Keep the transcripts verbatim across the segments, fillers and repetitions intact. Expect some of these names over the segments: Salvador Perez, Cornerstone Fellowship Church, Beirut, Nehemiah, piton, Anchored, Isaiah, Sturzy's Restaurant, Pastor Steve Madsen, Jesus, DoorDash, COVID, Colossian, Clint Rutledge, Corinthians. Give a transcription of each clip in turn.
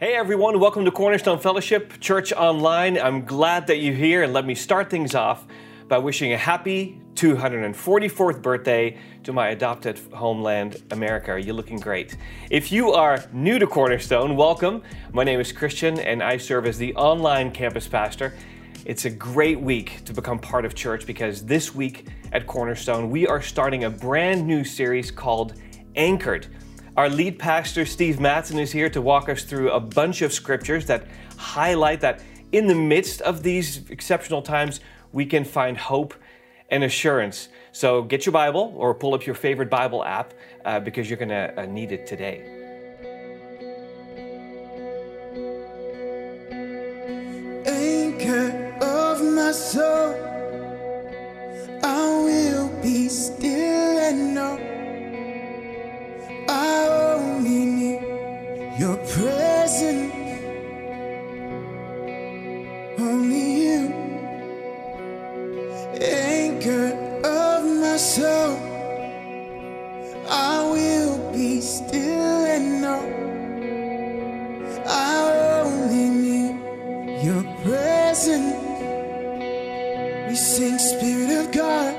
Hey everyone, welcome to Cornerstone Fellowship Church Online. I'm glad that you're here, and let me start things off by wishing a happy two hundred forty-fourth birthday to my adopted homeland, America. You're looking great. If you are new to Cornerstone, welcome. My name is Christian, and I serve as the online campus pastor. It's a great week to become part of church because this week at Cornerstone, we are starting a brand new series called Anchored. Our lead pastor, Steve Madsen, is here to walk us through a bunch of scriptures that highlight that in the midst of these exceptional times, we can find hope and assurance. So get your Bible or pull up your favorite Bible app uh, because you're gonna uh, need it today. Anchor of my soul, I will be still and know I only need your presence, only you, anchor of my soul. I will be still and know I only need your presence. We sing, Spirit of God,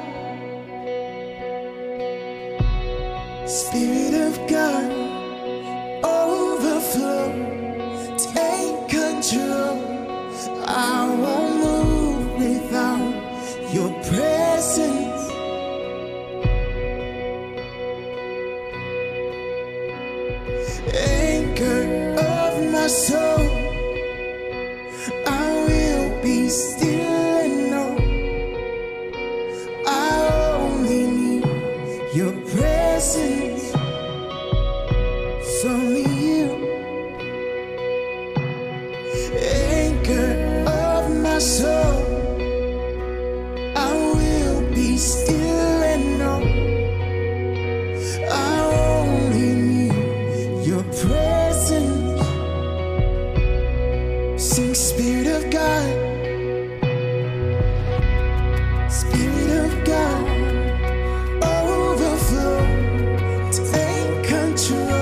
Spirit of God, overflow, take control. I won't move without your presence. Anchor of my soul, I will be still and know I only need your presence. Only you, anchor of my soul. I will be still and know I only need your presence. Sing, Spirit of God, Spirit of God, overflow, take control.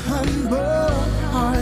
Humble heart.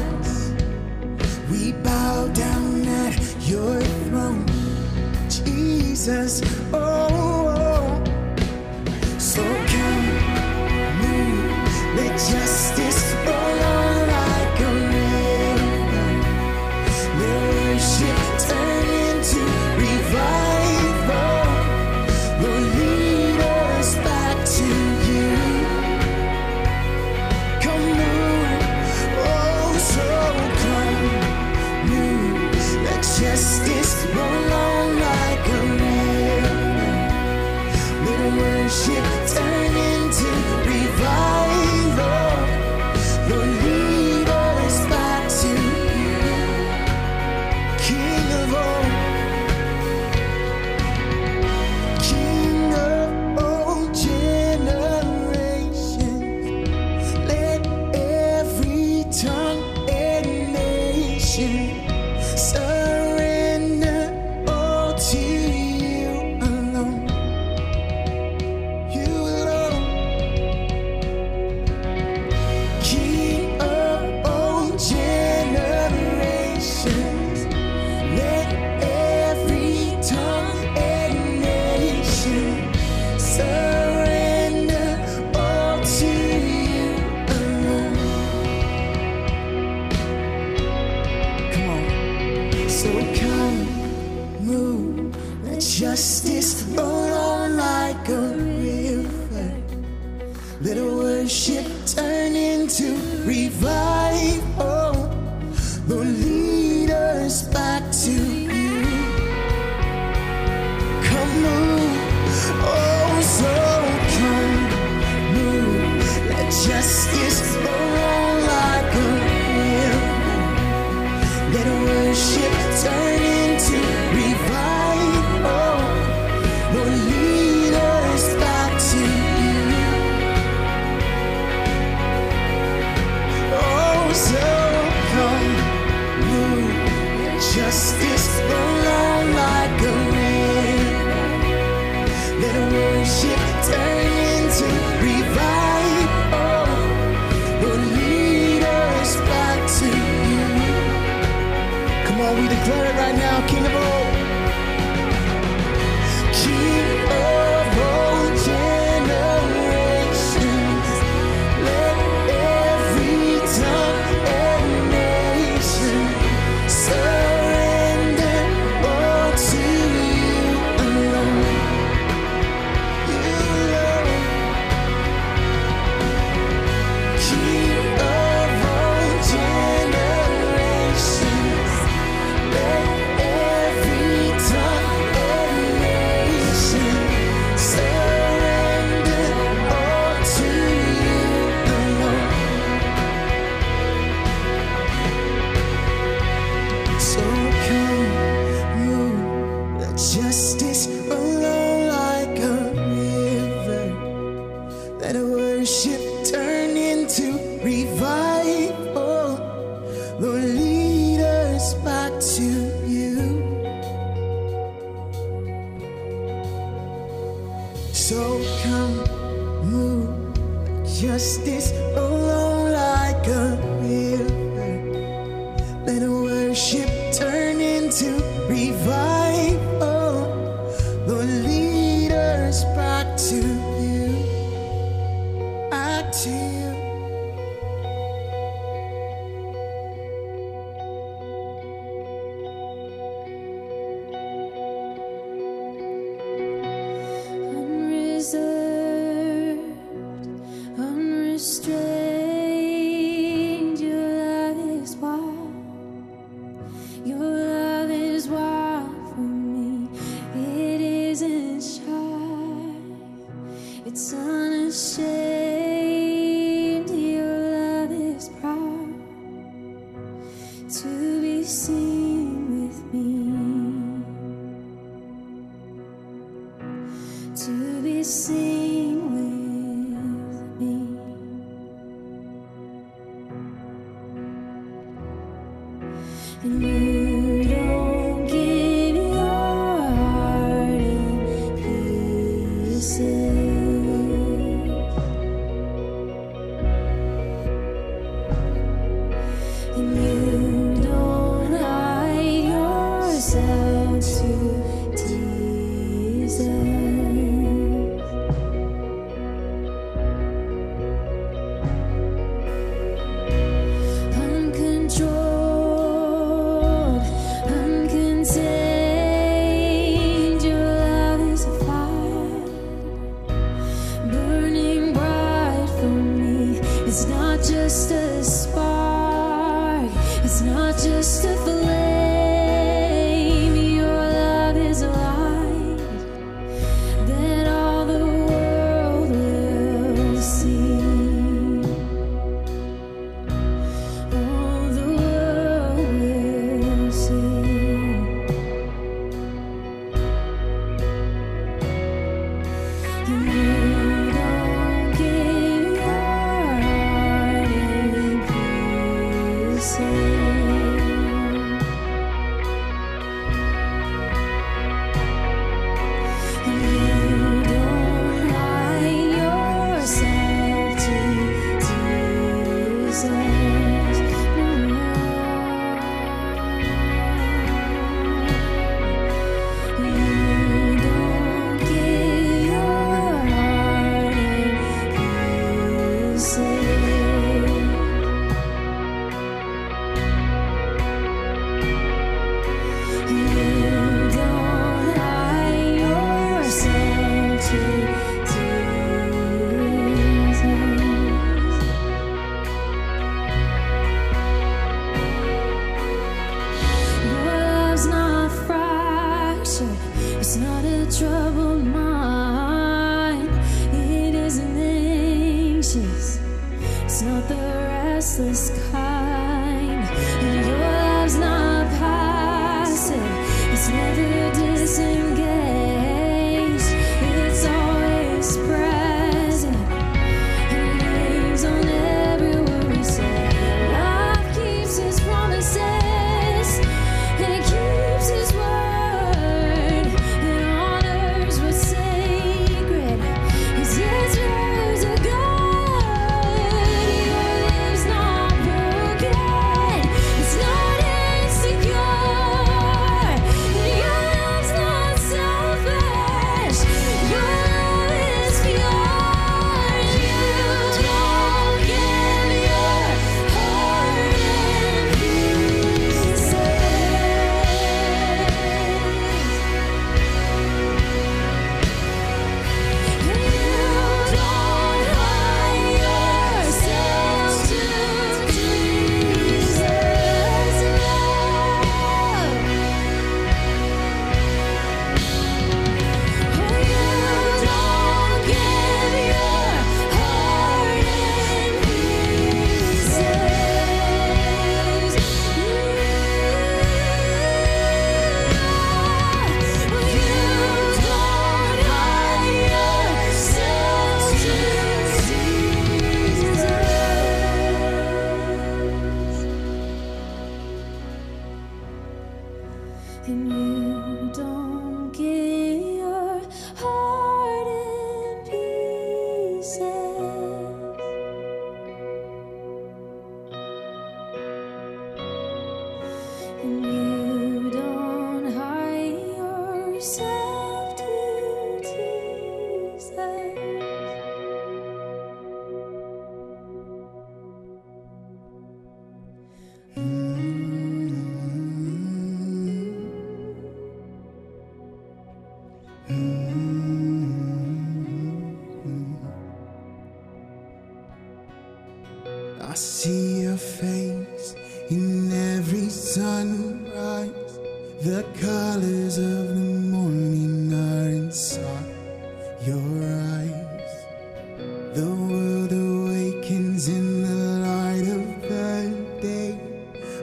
and you don't give your heart in pieces, and you don't hide yourself to Jesus. Mm. I see your face in every sunrise. The colors of the morning are inside your eyes. The world awakens in the light of the day.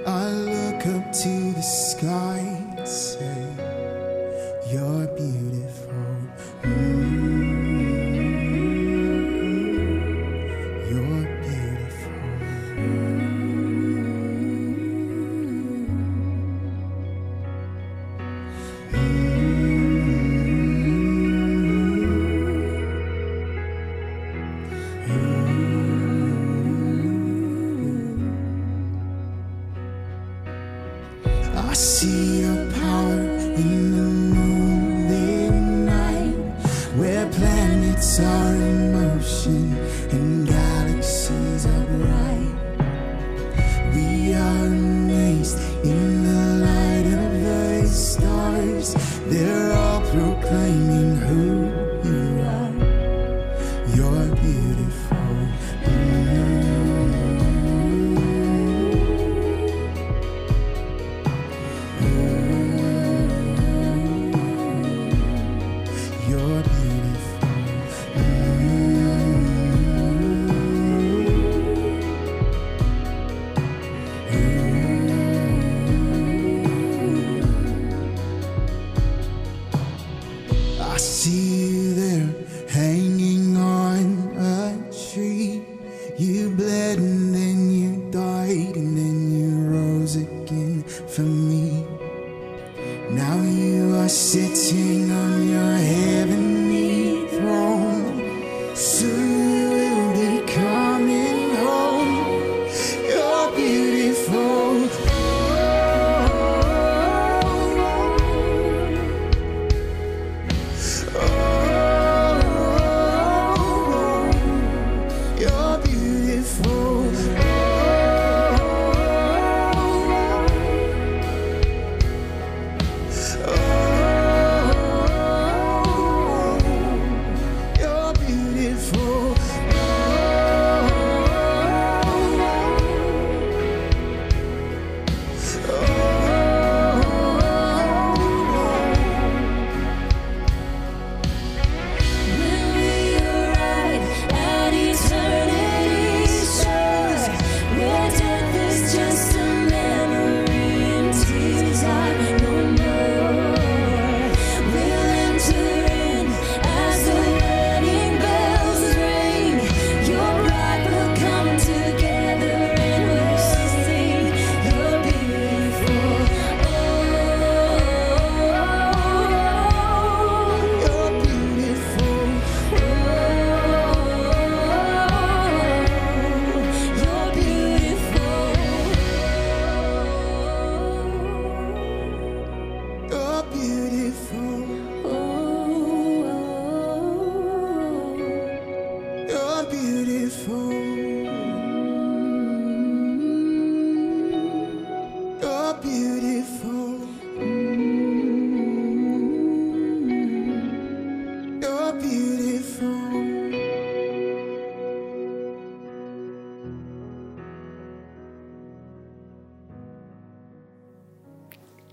I look up to the sky and say, you're beautiful. Mm-hmm. I see your power in the moonlit night, where planets are in motion and galaxies are bright. We are amazed in the light of the stars. They're all proclaiming who you are. You're beautiful. I see you there, hanging on a tree. You bled and then you died, and then you rose again for me. Now you are sitting on your heavenly throne. Soon you will be coming home. You're beautiful.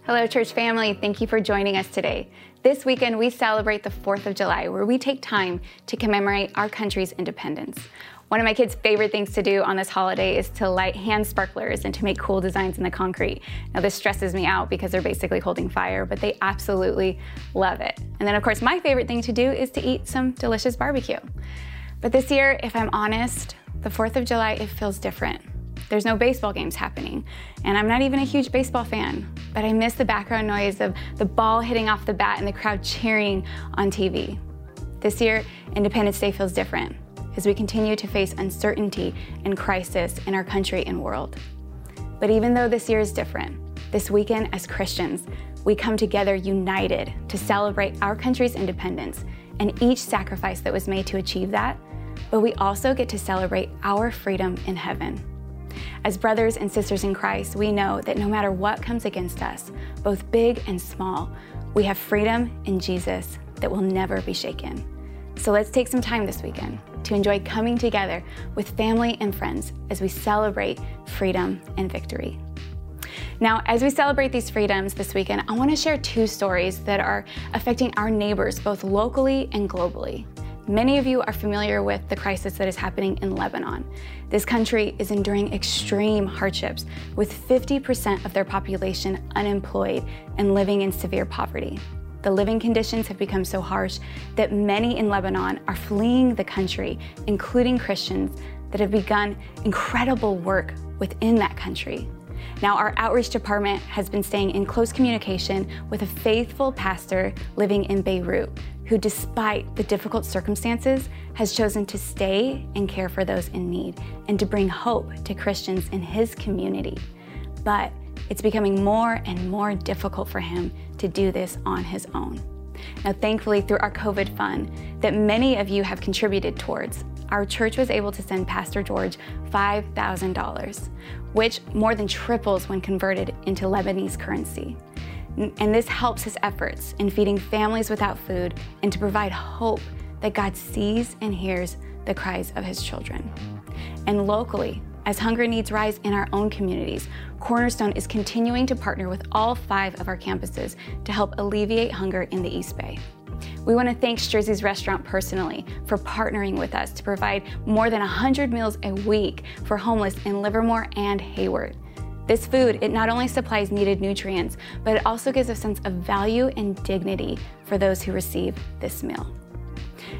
Hello, church family. Thank you for joining us today. This weekend, we celebrate the fourth of July, where we take time to commemorate our country's independence. One of my kids' favorite things to do on this holiday is to light hand sparklers and to make cool designs in the concrete. Now, this stresses me out because they're basically holding fire, but they absolutely love it. And then, of course, my favorite thing to do is to eat some delicious barbecue. But this year, if I'm honest, the fourth of July, it feels different. There's no baseball games happening. And I'm not even a huge baseball fan, but I miss the background noise of the ball hitting off the bat and the crowd cheering on T V. This year, Independence Day feels different as we continue to face uncertainty and crisis in our country and world. But even though this year is different, this weekend as Christians, we come together united to celebrate our country's independence and each sacrifice that was made to achieve that, but we also get to celebrate our freedom in heaven. As brothers and sisters in Christ, we know that no matter what comes against us, both big and small, we have freedom in Jesus that will never be shaken. So let's take some time this weekend to enjoy coming together with family and friends as we celebrate freedom and victory. Now, as we celebrate these freedoms this weekend, I want to share two stories that are affecting our neighbors both locally and globally. Many of you are familiar with the crisis that is happening in Lebanon. This country is enduring extreme hardships, with fifty percent of their population unemployed and living in severe poverty. The living conditions have become so harsh that many in Lebanon are fleeing the country, including Christians that have begun incredible work within that country. Now, our outreach department has been staying in close communication with a faithful pastor living in Beirut, who, despite the difficult circumstances, has chosen to stay and care for those in need and to bring hope to Christians in his community. But it's becoming more and more difficult for him to do this on his own. Now, thankfully, through our COVID fund that many of you have contributed towards, our church was able to send Pastor George five thousand dollars, which more than triples when converted into Lebanese currency. And this helps his efforts in feeding families without food and to provide hope that God sees and hears the cries of his children. And locally, as hunger needs rise in our own communities, Cornerstone is continuing to partner with all five of our campuses to help alleviate hunger in the East Bay. We want to thank Sturzy's Restaurant personally for partnering with us to provide more than one hundred meals a week for homeless in Livermore and Hayward. This food, it not only supplies needed nutrients, but it also gives a sense of value and dignity for those who receive this meal.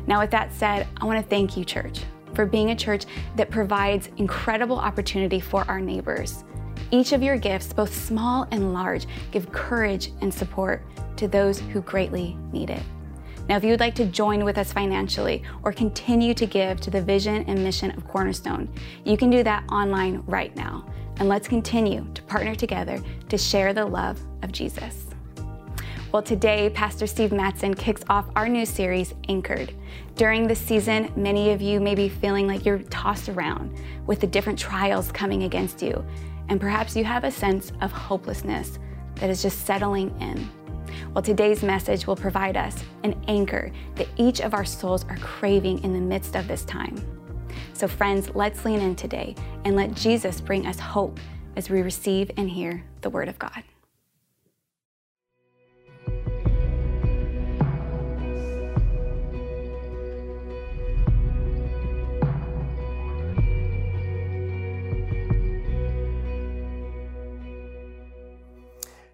Now, with that said, I want to thank you, church, for being a church that provides incredible opportunity for our neighbors. Each of your gifts, both small and large, give courage and support to those who greatly need it. Now, if you would like to join with us financially or continue to give to the vision and mission of Cornerstone, you can do that online right now. And let's continue to partner together to share the love of Jesus. Well, today, Pastor Steve Madsen kicks off our new series, Anchored. During this season, many of you may be feeling like you're tossed around with the different trials coming against you. And perhaps you have a sense of hopelessness that is just settling in. Well, today's message will provide us an anchor that each of our souls are craving in the midst of this time. So friends, let's lean in today and let Jesus bring us hope as we receive and hear the Word of God.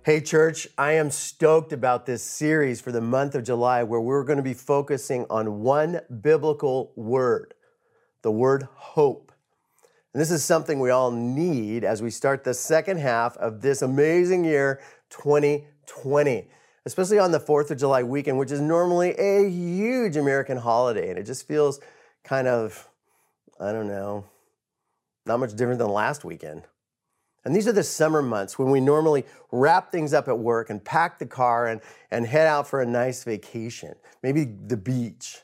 Hey church, I am stoked about this series for the month of July where we're going to be focusing on one biblical word, the word hope. And this is something we all need as we start the second half of this amazing year, twenty twenty, especially on the fourth of July weekend, which is normally a huge American holiday. And it just feels kind of, I don't know, not much different than last weekend. And these are the summer months when we normally wrap things up at work and pack the car and, and head out for a nice vacation, maybe the beach.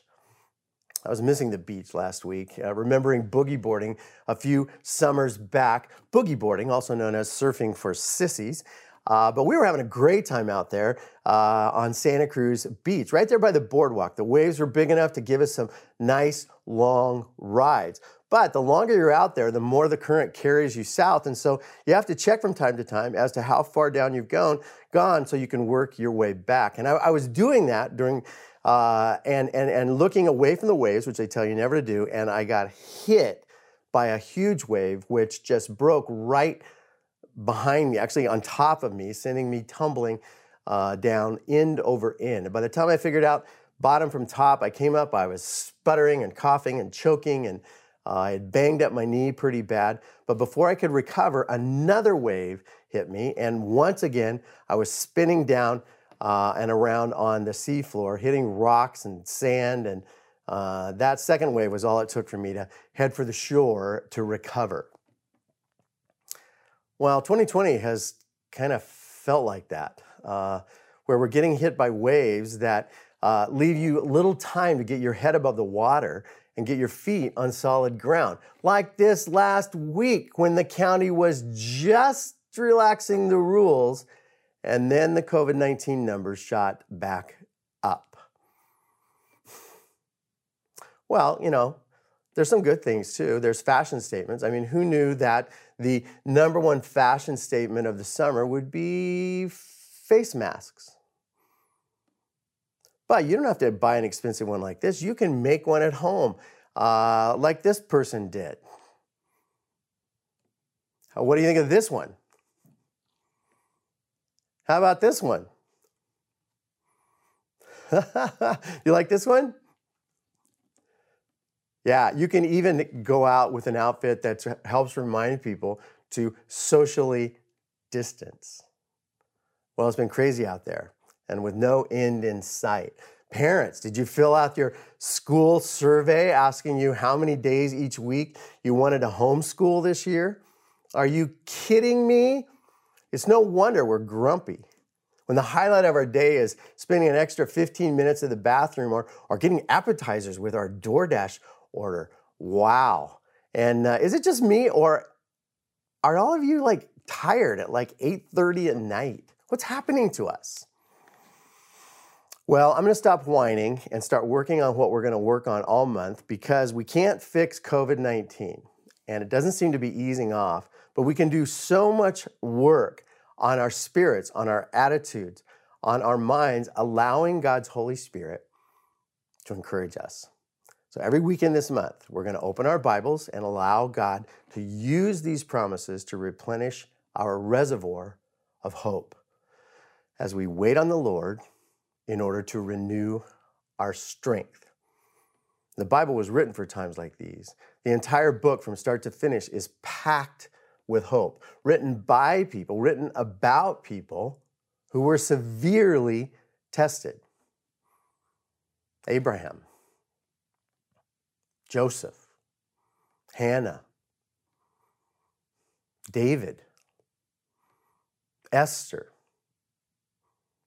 I was missing the beach last week, uh, remembering boogie boarding a few summers back. Boogie boarding, also known as surfing for sissies. Uh, but we were having a great time out there uh, on Santa Cruz Beach, right there by the boardwalk. The waves were big enough to give us some nice long rides. But the longer you're out there, the more the current carries you south. And so you have to check from time to time as to how far down you've gone, gone so you can work your way back. And I, I was doing that during uh, and, and, and looking away from the waves, which they tell you never to do. And I got hit by a huge wave, which just broke right behind me, actually on top of me, sending me tumbling uh, down end over end. And by the time I figured out bottom from top, I came up, I was sputtering and coughing and choking and Uh, I had banged up my knee pretty bad, but before I could recover, another wave hit me, and once again, I was spinning down uh, and around on the seafloor, hitting rocks and sand, and uh, that second wave was all it took for me to head for the shore to recover. Well, twenty twenty has kind of felt like that, uh, where we're getting hit by waves that uh, leave you little time to get your head above the water and get your feet on solid ground. Like this last week when the county was just relaxing the rules, and then the COVID nineteen numbers shot back up. Well, you know, there's some good things too. There's fashion statements. I mean, who knew that the number one fashion statement of the summer would be face masks? But you don't have to buy an expensive one like this. You can make one at home, uh, like this person did. What do you think of this one? How about this one? You like this one? Yeah, you can even go out with an outfit that helps remind people to socially distance. Well, it's been crazy out there and with no end in sight. Parents, did you fill out your school survey asking you how many days each week you wanted to homeschool this year? Are you kidding me? It's no wonder we're grumpy when the highlight of our day is spending an extra fifteen minutes in the bathroom or, or getting appetizers with our DoorDash order. Wow. And uh, is it just me, or are all of you like tired at like eight thirty at night? What's happening to us? Well, I'm going to stop whining and start working on what we're going to work on all month, because we can't fix COVID nineteen and it doesn't seem to be easing off, but we can do so much work on our spirits, on our attitudes, on our minds, allowing God's Holy Spirit to encourage us. So every weekend this month, we're going to open our Bibles and allow God to use these promises to replenish our reservoir of hope as we wait on the Lord in order to renew our strength. The Bible was written for times like these. The entire book from start to finish is packed with hope, written by people, written about people who were severely tested. Abraham, Joseph, Hannah, David, Esther,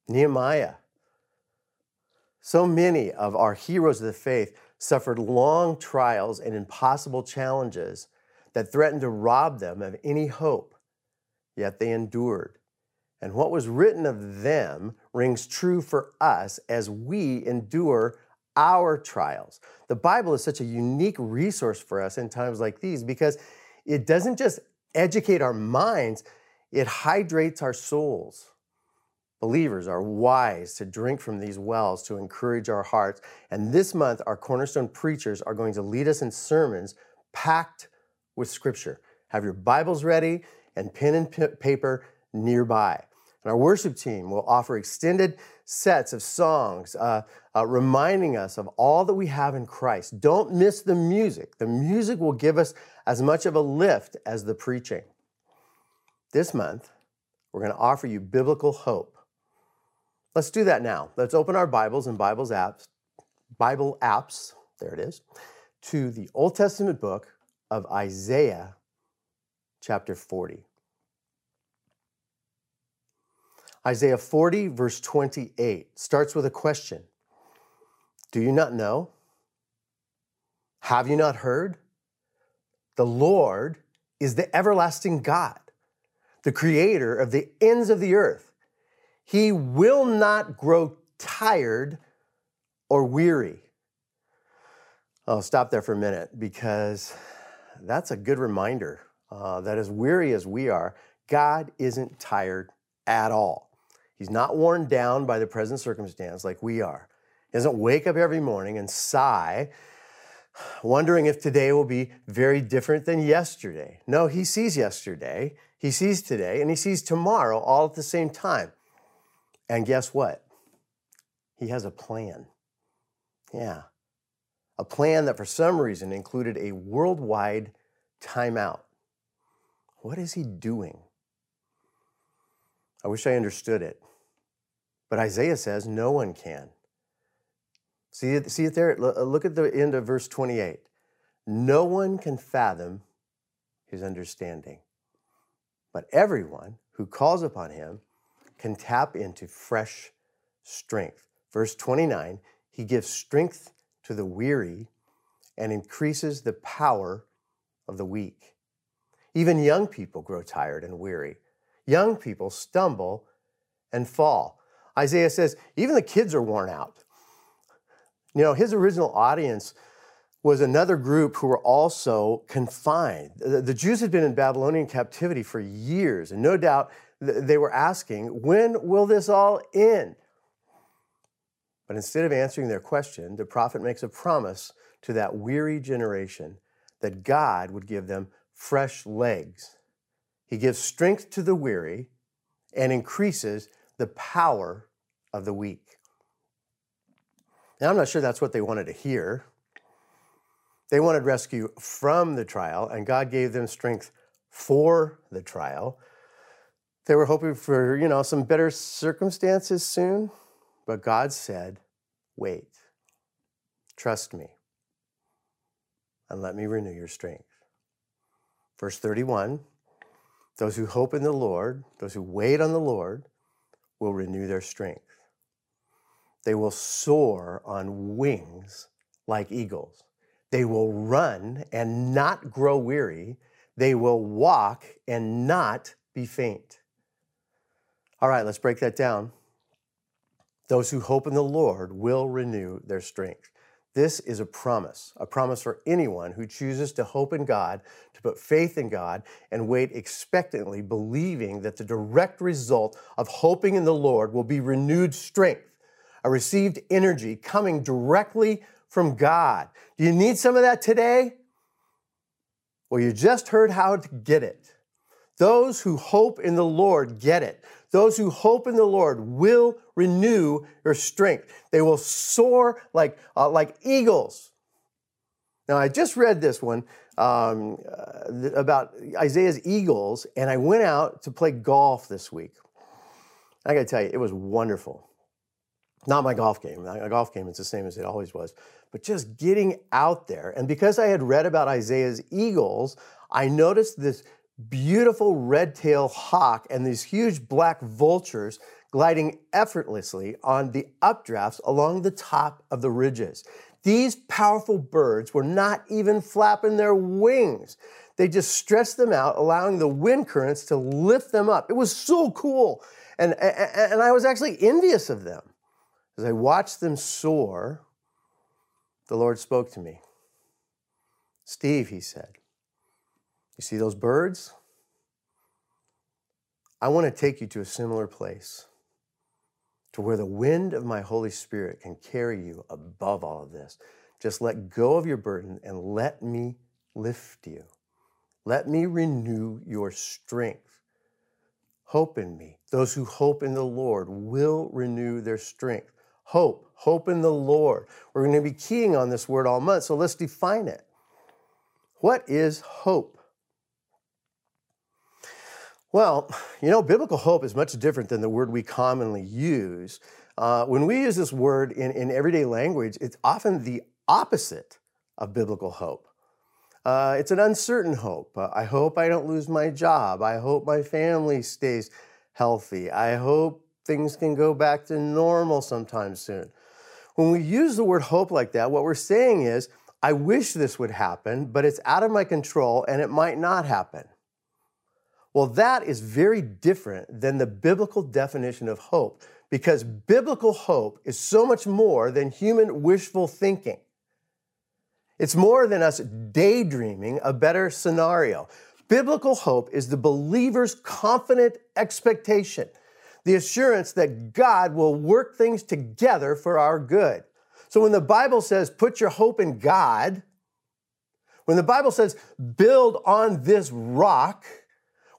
Nehemiah. So many of our heroes of the faith suffered long trials and impossible challenges that threatened to rob them of any hope, yet they endured. And what was written of them rings true for us as we endure our trials. The Bible is such a unique resource for us in times like these, because it doesn't just educate our minds, it hydrates our souls. Believers are wise to drink from these wells to encourage our hearts. And this month, our Cornerstone preachers are going to lead us in sermons packed with Scripture. Have your Bibles ready and pen and paper nearby. And our worship team will offer extended sets of songs uh, uh, reminding us of all that we have in Christ. Don't miss the music. The music will give us as much of a lift as the preaching. This month, we're going to offer you biblical hope. Let's do that now. Let's open our Bibles and Bibles apps, Bible apps, there it is, to the Old Testament book of Isaiah chapter forty. Isaiah forty, verse twenty-eight, starts with a question. Do you not know? Have you not heard? The Lord is the everlasting God, the creator of the ends of the earth. He will not grow tired or weary. I'll stop there for a minute, because that's a good reminder uh, that as weary as we are, God isn't tired at all. He's not worn down by the present circumstance like we are. He doesn't wake up every morning and sigh, wondering if today will be very different than yesterday. No, he sees yesterday, he sees today, and he sees tomorrow all at the same time. And guess what? He has a plan. Yeah, a plan that for some reason included a worldwide timeout. What is he doing? I wish I understood it. But Isaiah says no one can. See it, see it there? Look at the end of verse twenty-eight. No one can fathom his understanding, but everyone who calls upon him can tap into fresh strength. Verse twenty-nine, he gives strength to the weary and increases the power of the weak. Even young people grow tired and weary. Young people stumble and fall. Isaiah says, even the kids are worn out. You know, his original audience was another group who were also confined. The Jews had been in Babylonian captivity for years, and no doubt they were asking, when will this all end? But instead of answering their question, the prophet makes a promise to that weary generation that God would give them fresh legs. He gives strength to the weary and increases the power of the weak. Now, I'm not sure that's what they wanted to hear. They wanted rescue from the trial, and God gave them strength for the trial. They were hoping for, you know, some better circumstances soon, but God said, wait, trust me, and let me renew your strength. Verse thirty-one, those who hope in the Lord, those who wait on the Lord, will renew their strength. They will soar on wings like eagles. They will run and not grow weary. They will walk and not be faint. All right, let's break that down. Those who hope in the Lord will renew their strength. This is a promise, a promise for anyone who chooses to hope in God, to put faith in God, and wait expectantly, believing that the direct result of hoping in the Lord will be renewed strength, a received energy coming directly from God. Do you need some of that today? Well, you just heard how to get it. Those who hope in the Lord get it. Those who hope in the Lord will renew your strength. They will soar like, uh, like eagles. Now, I just read this one um, uh, about Isaiah's eagles, and I went out to play golf this week. I gotta tell you, it was wonderful. Not my golf game. My golf game is the same as it always was. But just getting out there. And because I had read about Isaiah's eagles, I noticed this beautiful red-tailed hawk and these huge black vultures gliding effortlessly on the updrafts along the top of the ridges. These powerful birds were not even flapping their wings. They just stretched them out, allowing the wind currents to lift them up. It was so cool. And, and, and I was actually envious of them. As I watched them soar, the Lord spoke to me. Steve, he said, you see those birds? I want to take you to a similar place, to where the wind of my Holy Spirit can carry you above all of this. Just let go of your burden and let me lift you. Let me renew your strength. Hope in me. Those who hope in the Lord will renew their strength. Hope, hope in the Lord. We're going to be keying on this word all month, so let's define it. What is hope? Well, you know, biblical hope is much different than the word we commonly use. Uh, when we use this word in, in everyday language, it's often the opposite of biblical hope. Uh, it's an uncertain hope. Uh, I hope I don't lose my job. I hope my family stays healthy. I hope things can go back to normal sometime soon. When we use the word hope like that, what we're saying is, I wish this would happen, but it's out of my control and it might not happen. Well, that is very different than the biblical definition of hope, because biblical hope is so much more than human wishful thinking. It's more than us daydreaming a better scenario. Biblical hope is the believer's confident expectation, the assurance that God will work things together for our good. So when the Bible says, put your hope in God, when the Bible says, build on this rock,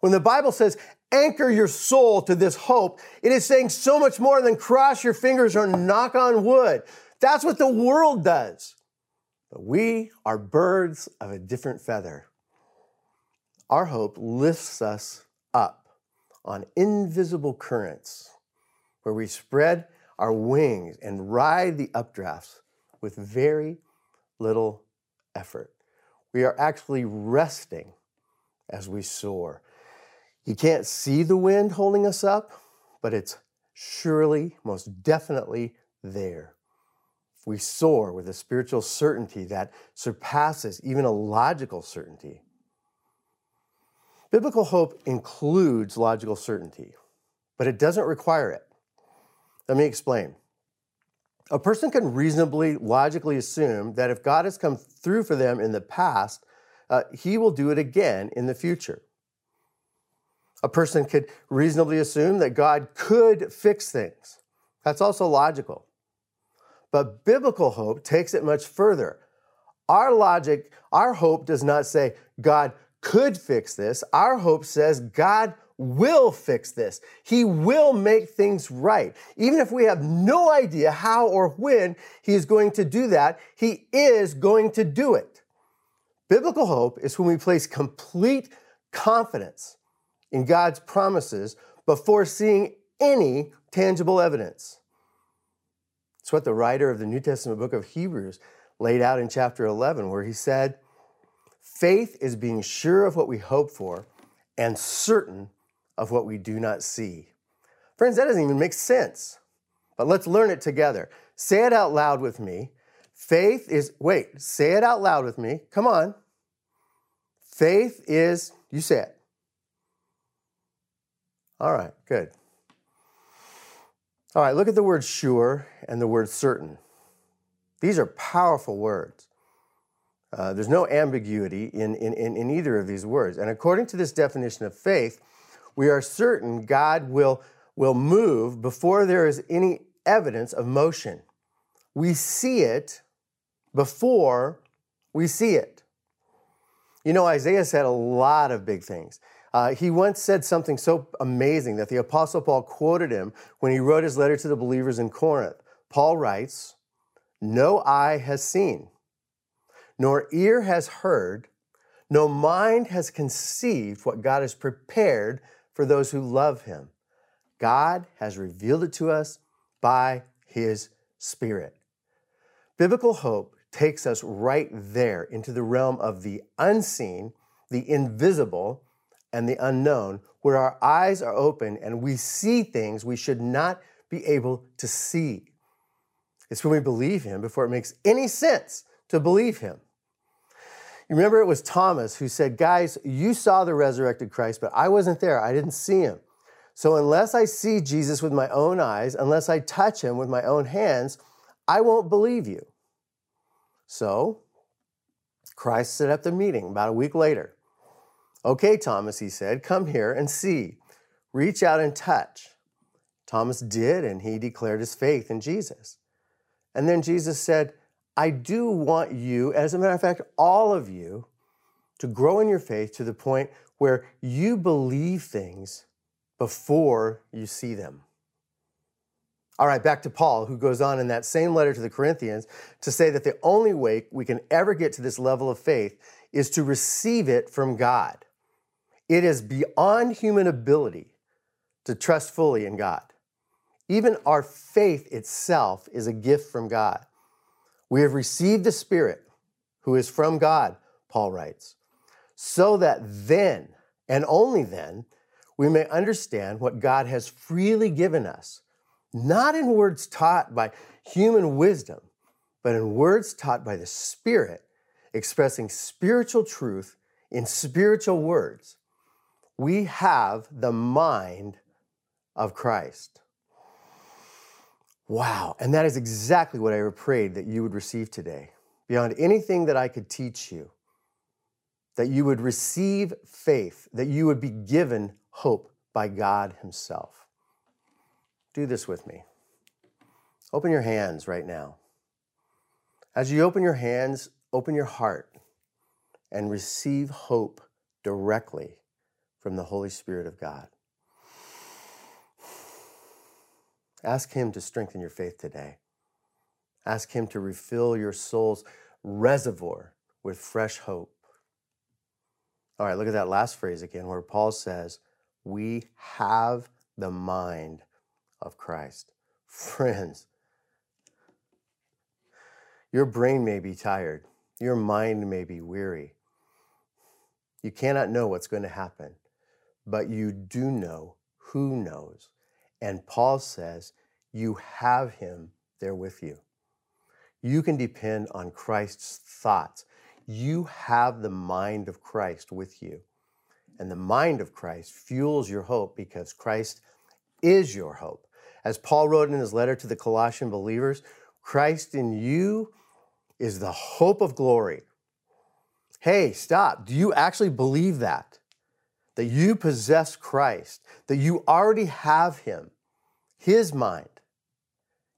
when the Bible says, anchor your soul to this hope, it is saying so much more than cross your fingers or knock on wood. That's what the world does. But we are birds of a different feather. Our hope lifts us up on invisible currents where we spread our wings and ride the updrafts with very little effort. We are actually resting as we soar. You can't see the wind holding us up, but it's surely, most definitely there. We soar with a spiritual certainty that surpasses even a logical certainty. Biblical hope includes logical certainty, but it doesn't require it. Let me explain. A person can reasonably, logically assume that if God has come through for them in the past, uh, he will do it again in the future. A person could reasonably assume that God could fix things. That's also logical. But biblical hope takes it much further. Our logic, our hope does not say God could fix this. Our hope says God will fix this. He will make things right. Even if we have no idea how or when he is going to do that, he is going to do it. Biblical hope is when we place complete confidence in God's promises before seeing any tangible evidence. It's what the writer of the New Testament book of Hebrews laid out in chapter eleven, where he said, faith is being sure of what we hope for and certain of what we do not see. Friends, that doesn't even make sense, but let's learn it together. Say it out loud with me. Faith is, wait, say it out loud with me. Come on. Faith is, you say it. All right, good. All right, look at the word sure and the word certain. These are powerful words. Uh, there's no ambiguity in, in, in, in either of these words. And according to this definition of faith, we are certain God will, will move before there is any evidence of motion. We see it before we see it. You know, Isaiah said a lot of big things. Uh, he once said something so amazing that the Apostle Paul quoted him when he wrote his letter to the believers in Corinth. Paul writes, "No eye has seen, nor ear has heard, no mind has conceived what God has prepared for those who love him. God has revealed it to us by his Spirit." Biblical hope takes us right there into the realm of the unseen, the invisible, and the unknown, where our eyes are open and we see things we should not be able to see. It's when we believe him before it makes any sense to believe him. You remember it was Thomas who said, "Guys, you saw the resurrected Christ, but I wasn't there. I didn't see him. So unless I see Jesus with my own eyes, unless I touch him with my own hands, I won't believe you." So Christ set up the meeting about a week later. "Okay, Thomas," he said, "come here and see. Reach out and touch." Thomas did, and he declared his faith in Jesus. And then Jesus said, "I do want you, as a matter of fact, all of you, to grow in your faith to the point where you believe things before you see them." All right, back to Paul, who goes on in that same letter to the Corinthians to say that the only way we can ever get to this level of faith is to receive it from God. It is beyond human ability to trust fully in God. Even our faith itself is a gift from God. "We have received the Spirit who is from God," Paul writes, "so that then, and only then, we may understand what God has freely given us, not in words taught by human wisdom, but in words taught by the Spirit, expressing spiritual truth in spiritual words." We have the mind of Christ. Wow, and that is exactly what I prayed that you would receive today. Beyond anything that I could teach you, that you would receive faith, that you would be given hope by God himself. Do this with me. Open your hands right now. As you open your hands, open your heart and receive hope directly from the Holy Spirit of God. Ask him to strengthen your faith today. Ask him to refill your soul's reservoir with fresh hope. All right, look at that last phrase again where Paul says, we have the mind of Christ. Friends, your brain may be tired. Your mind may be weary. You cannot know what's going to happen, but you do know who knows. And Paul says, you have him there with you. You can depend on Christ's thoughts. You have the mind of Christ with you. And the mind of Christ fuels your hope because Christ is your hope. As Paul wrote in his letter to the Colossian believers, Christ in you is the hope of glory. Hey, stop. Do you actually believe that? That you possess Christ, that you already have him, his mind,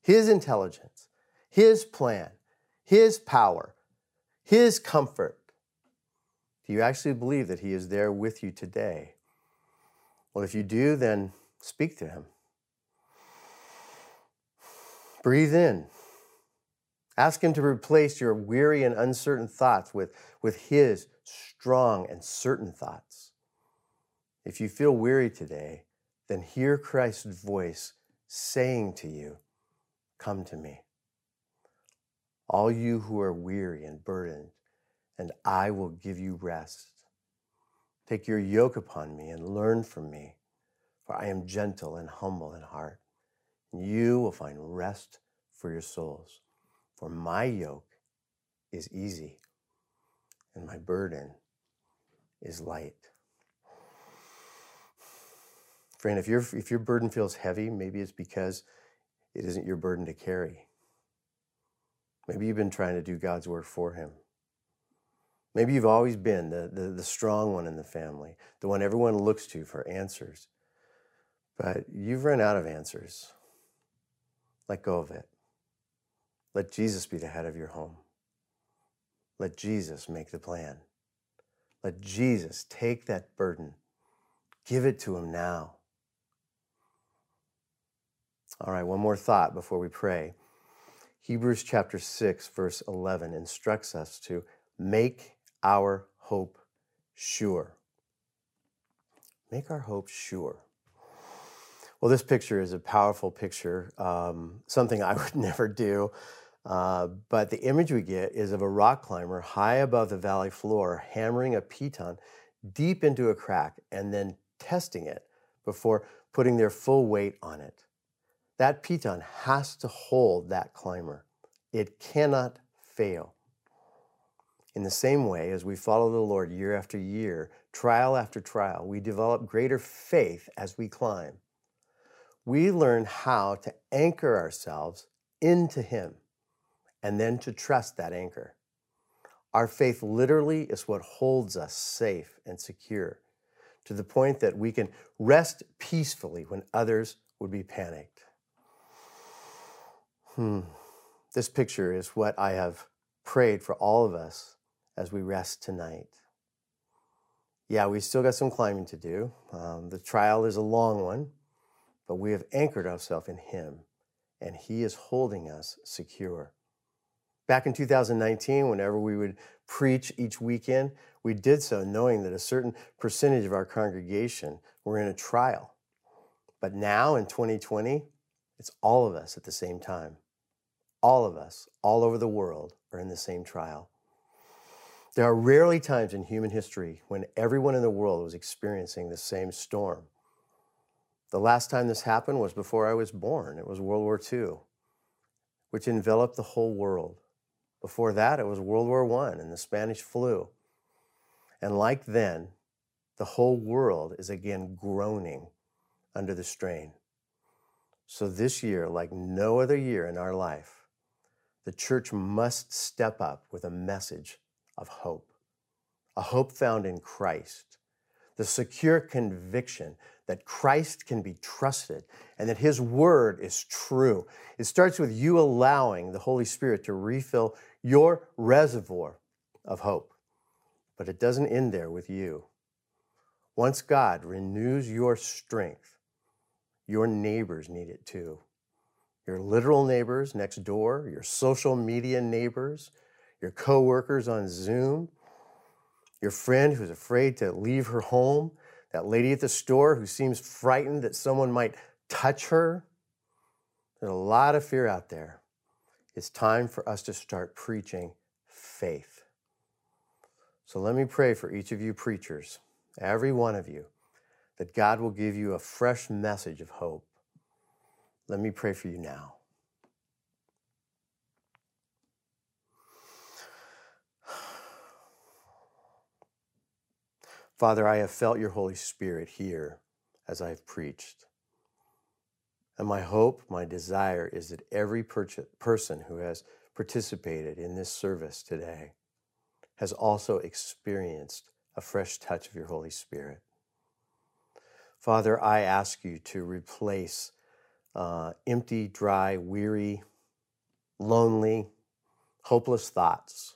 his intelligence, his plan, his power, his comfort. Do you actually believe that he is there with you today? Well, if you do, then speak to him. Breathe in. Ask him to replace your weary and uncertain thoughts with, with his strong and certain thoughts. If you feel weary today, then hear Christ's voice saying to you, come to me. All you who are weary and burdened, and I will give you rest. Take your yoke upon me and learn from me, for I am gentle and humble in heart, and you will find rest for your souls. For my yoke is easy, and my burden is light. Friend, if, you're, if your burden feels heavy, maybe it's because it isn't your burden to carry. Maybe you've been trying to do God's work for him. Maybe you've always been the, the, the strong one in the family, the one everyone looks to for answers. But you've run out of answers. Let go of it. Let Jesus be the head of your home. Let Jesus make the plan. Let Jesus take that burden. Give it to him now. All right, one more thought before we pray. Hebrews chapter six, verse eleven instructs us to make our hope sure. Make our hope sure. Well, this picture is a powerful picture, um, something I would never do. Uh, but the image we get is of a rock climber high above the valley floor, hammering a piton deep into a crack and then testing it before putting their full weight on it. That piton has to hold that climber. It cannot fail. In the same way, as we follow the Lord year after year, trial after trial, we develop greater faith as we climb. We learn how to anchor ourselves into him and then to trust that anchor. Our faith literally is what holds us safe and secure to the point that we can rest peacefully when others would be panicked. Hmm. This picture is what I have prayed for all of us as we rest tonight. Yeah, we still got some climbing to do. Um, the trial is a long one, but we have anchored ourselves in him, and he is holding us secure. Back in two thousand nineteen, whenever we would preach each weekend, we did so knowing that a certain percentage of our congregation were in a trial. But now in twenty twenty, it's all of us at the same time. All of us, all over the world, are in the same trial. There are rarely times in human history when everyone in the world was experiencing the same storm. The last time this happened was before I was born. It was World War Two, which enveloped the whole world. Before that, it was World War One and the Spanish flu. And like then, the whole world is again groaning under the strain. So this year, like no other year in our life, the church must step up with a message of hope, a hope found in Christ, the secure conviction that Christ can be trusted and that his word is true. It starts with you allowing the Holy Spirit to refill your reservoir of hope, but it doesn't end there with you. Once God renews your strength, your neighbors need it too. Your literal neighbors next door, your social media neighbors, your coworkers on Zoom, your friend who's afraid to leave her home, that lady at the store who seems frightened that someone might touch her. There's a lot of fear out there. It's time for us to start preaching faith. So let me pray for each of you preachers, every one of you, that God will give you a fresh message of hope. Let me pray for you now. Father, I have felt your Holy Spirit here as I've preached. And my hope, my desire is that every per- person who has participated in this service today has also experienced a fresh touch of your Holy Spirit. Father, I ask you to replace uh, empty, dry, weary, lonely, hopeless thoughts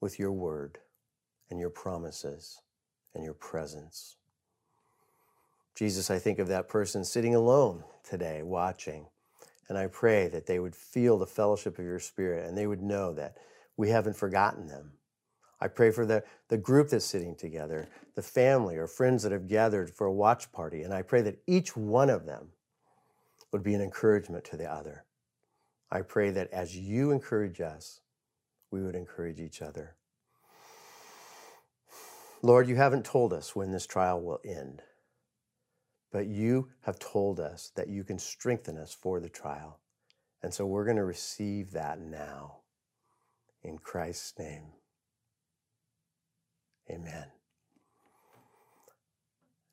with your word and your promises and your presence. Jesus, I think of that person sitting alone today watching, and I pray that they would feel the fellowship of your Spirit and they would know that we haven't forgotten them. I pray for the, the group that's sitting together, the family or friends that have gathered for a watch party, and I pray that each one of them would be an encouragement to the other. I pray that as you encourage us, we would encourage each other. Lord, you haven't told us when this trial will end, but you have told us that you can strengthen us for the trial. And so we're going to receive that now. In Christ's name, amen.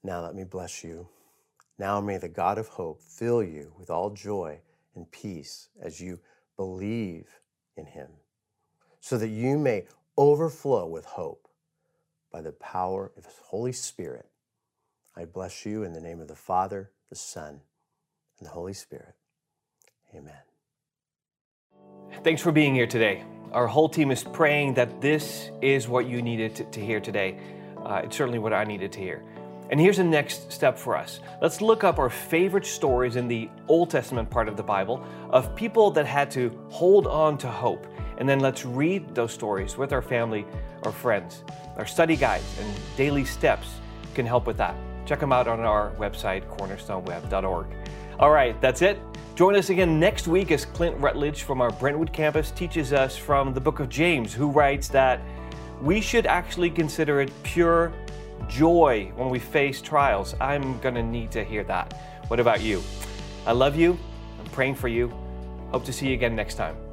Now let me bless you. Now may the God of hope fill you with all joy and peace as you believe in him, so that you may overflow with hope by the power of his Holy Spirit. I bless you in the name of the Father, the Son, and the Holy Spirit. Amen. Thanks for being here today. Our whole team is praying that this is what you needed to, to hear today. Uh, it's certainly what I needed to hear. And here's the next step for us. Let's look up our favorite stories in the Old Testament part of the Bible of people that had to hold on to hope. And then let's read those stories with our family or friends. Our study guides and daily steps can help with that. Check them out on our website, cornerstone web dot org. All right, that's it. Join us again next week as Clint Rutledge from our Brentwood campus teaches us from the book of James, who writes that we should actually consider it pure joy when we face trials. I'm going to need to hear that. What about you? I love you. I'm praying for you. Hope to see you again next time.